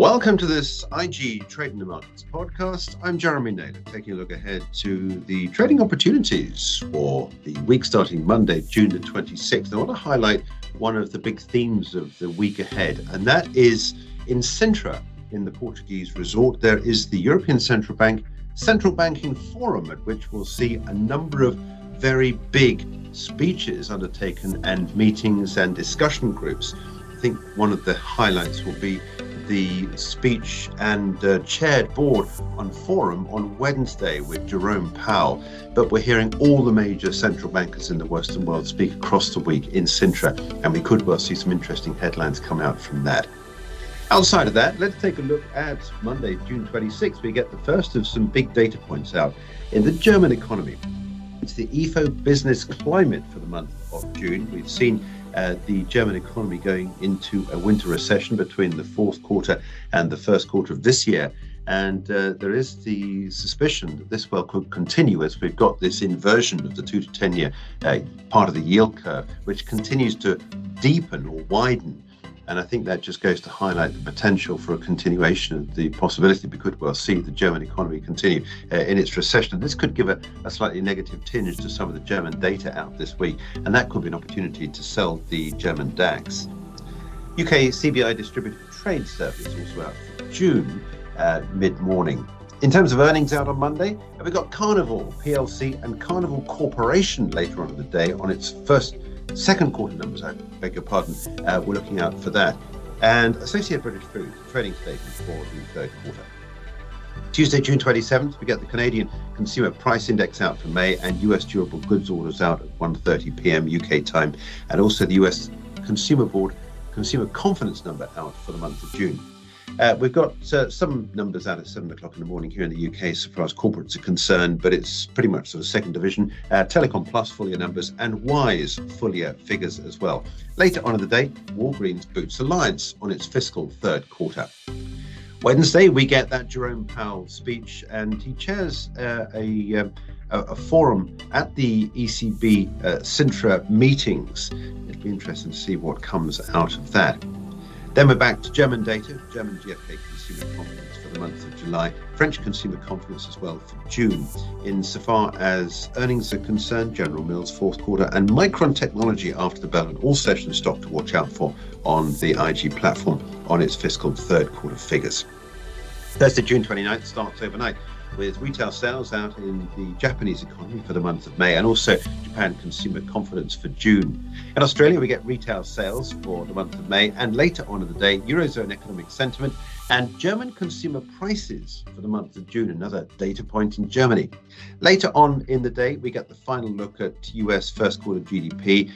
Welcome to this IG Trade in the Markets podcast. I'm Jeremy Naylor, taking a look ahead to the trading opportunities for the week starting Monday, June the 26th. I want to highlight one of the big themes of the week ahead, and that is in Sintra, in the Portuguese resort, there is the European Central Banking Forum, at which we'll see a number of very big speeches undertaken and meetings and discussion groups. I think one of the highlights will be the speech and chaired board on Forum on Wednesday with Jerome Powell. But we're hearing all the major central bankers in the Western world speak across the week in Sintra, and we could well see some interesting headlines come out from that. Outside of that, let's take a look at Monday, June 26th. We get the first of some big data points out in the German economy. It's the Ifo business climate for the month of June. We've seen the German economy going into a winter recession between the fourth quarter and the first quarter of this year. And there is the suspicion that this well could continue as we've got this inversion of the 2 to 10 year part of the yield curve, which continues to deepen or widen. And I think that just goes to highlight the potential for a continuation of the possibility we could well see the German economy continue in its recession. And this could give a slightly negative tinge to some of the German data out this week, and that could be an opportunity to sell the German DAX. UK CBI distributed trade survey also out for June mid-morning. In terms of earnings out on Monday, we've got Carnival PLC and Carnival Corporation later on in the day on its second quarter numbers, I beg your pardon. We're looking out for that. And Associated British Foods, trading statement for the third quarter. Tuesday, June 27th, we get the Canadian Consumer Price Index out for May and US durable goods orders out at 1:30 p.m. UK time, and also the US Consumer Board Consumer Confidence number out for the month of June. We've got some numbers out at 7 o'clock in the morning here in the UK so far as corporates are concerned, but it's pretty much sort of second division. Telecom Plus full year numbers and Wise full year figures as well. Later on in the day, Walgreens Boots Alliance on its fiscal third quarter. Wednesday, we get that Jerome Powell speech, and he chairs a forum at the ECB Sintra meetings. It'd be interesting to see what comes out of that. Then we're back to German data, German GfK consumer confidence for the month of July, French consumer confidence as well for June. Insofar as earnings are concerned, General Mills fourth quarter and Micron Technology after the bell, and all session stock to watch out for on the IG platform on its fiscal third quarter figures. Thursday, June 29th starts overnight with retail sales out in the Japanese economy for the month of May and also Japan consumer confidence for June. In Australia, we get retail sales for the month of May and later on in the day, Eurozone economic sentiment and German consumer prices for the month of June, another data point in Germany. Later on in the day, we get the final look at US first quarter GDP.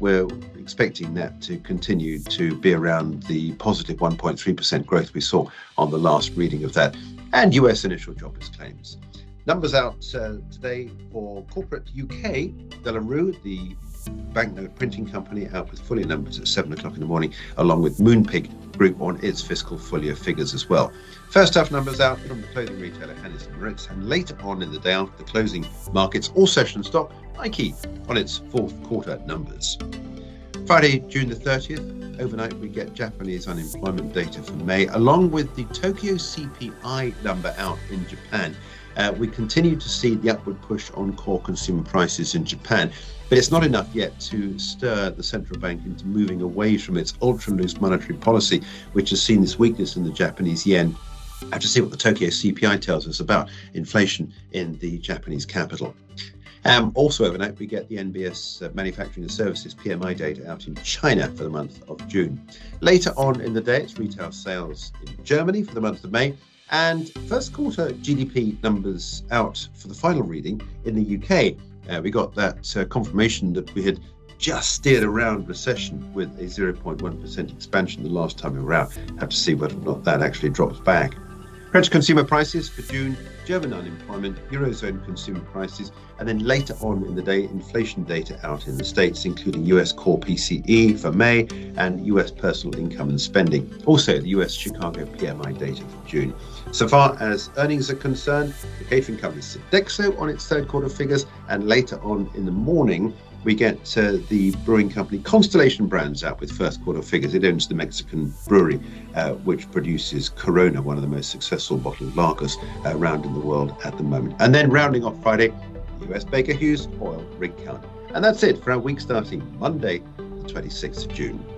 We're expecting that to continue to be around the positive 1.3% growth we saw on the last reading of that, and US initial jobless claims. Numbers out today for corporate UK, Delarue, the banknote printing company, out with full year numbers at 7 o'clock in the morning, along with Moonpig Group on its fiscal full year figures as well. First half numbers out from the clothing retailer Hanniston and Ritz, and later on in the day after the closing markets, all session stock, Nike on its fourth quarter numbers. Friday, June the 30th, overnight we get Japanese unemployment data for May, along with the Tokyo CPI number out in Japan. We continue to see the upward push on core consumer prices in Japan, but it's not enough yet to stir the central bank into moving away from its ultra-loose monetary policy, which has seen this weakness in the Japanese yen. I have to see what the Tokyo CPI tells us about inflation in the Japanese capital. Also overnight, we get the NBS manufacturing and services PMI data out in China for the month of June. Later on in the day, it's retail sales in Germany for the month of May, and first quarter GDP numbers out for the final reading in the UK. We got that confirmation that we had just steered around recession with a 0.1% expansion the last time we were out. Have to see whether or not that actually drops back. French consumer prices for June, German unemployment, Eurozone consumer prices, and then later on in the day, inflation data out in the States, including US core PCE for May and US personal income and spending. Also, the US Chicago PMI data for June. So far as earnings are concerned, the catering company Sodexo on its third quarter figures, and later on in the morning, we get the brewing company Constellation Brands out with first quarter figures. It owns the Mexican brewery, which produces Corona, one of the most successful bottled lagers around in the world at the moment. And then rounding off Friday, US Baker Hughes oil rig count. And that's it for our week starting Monday, the 26th of June.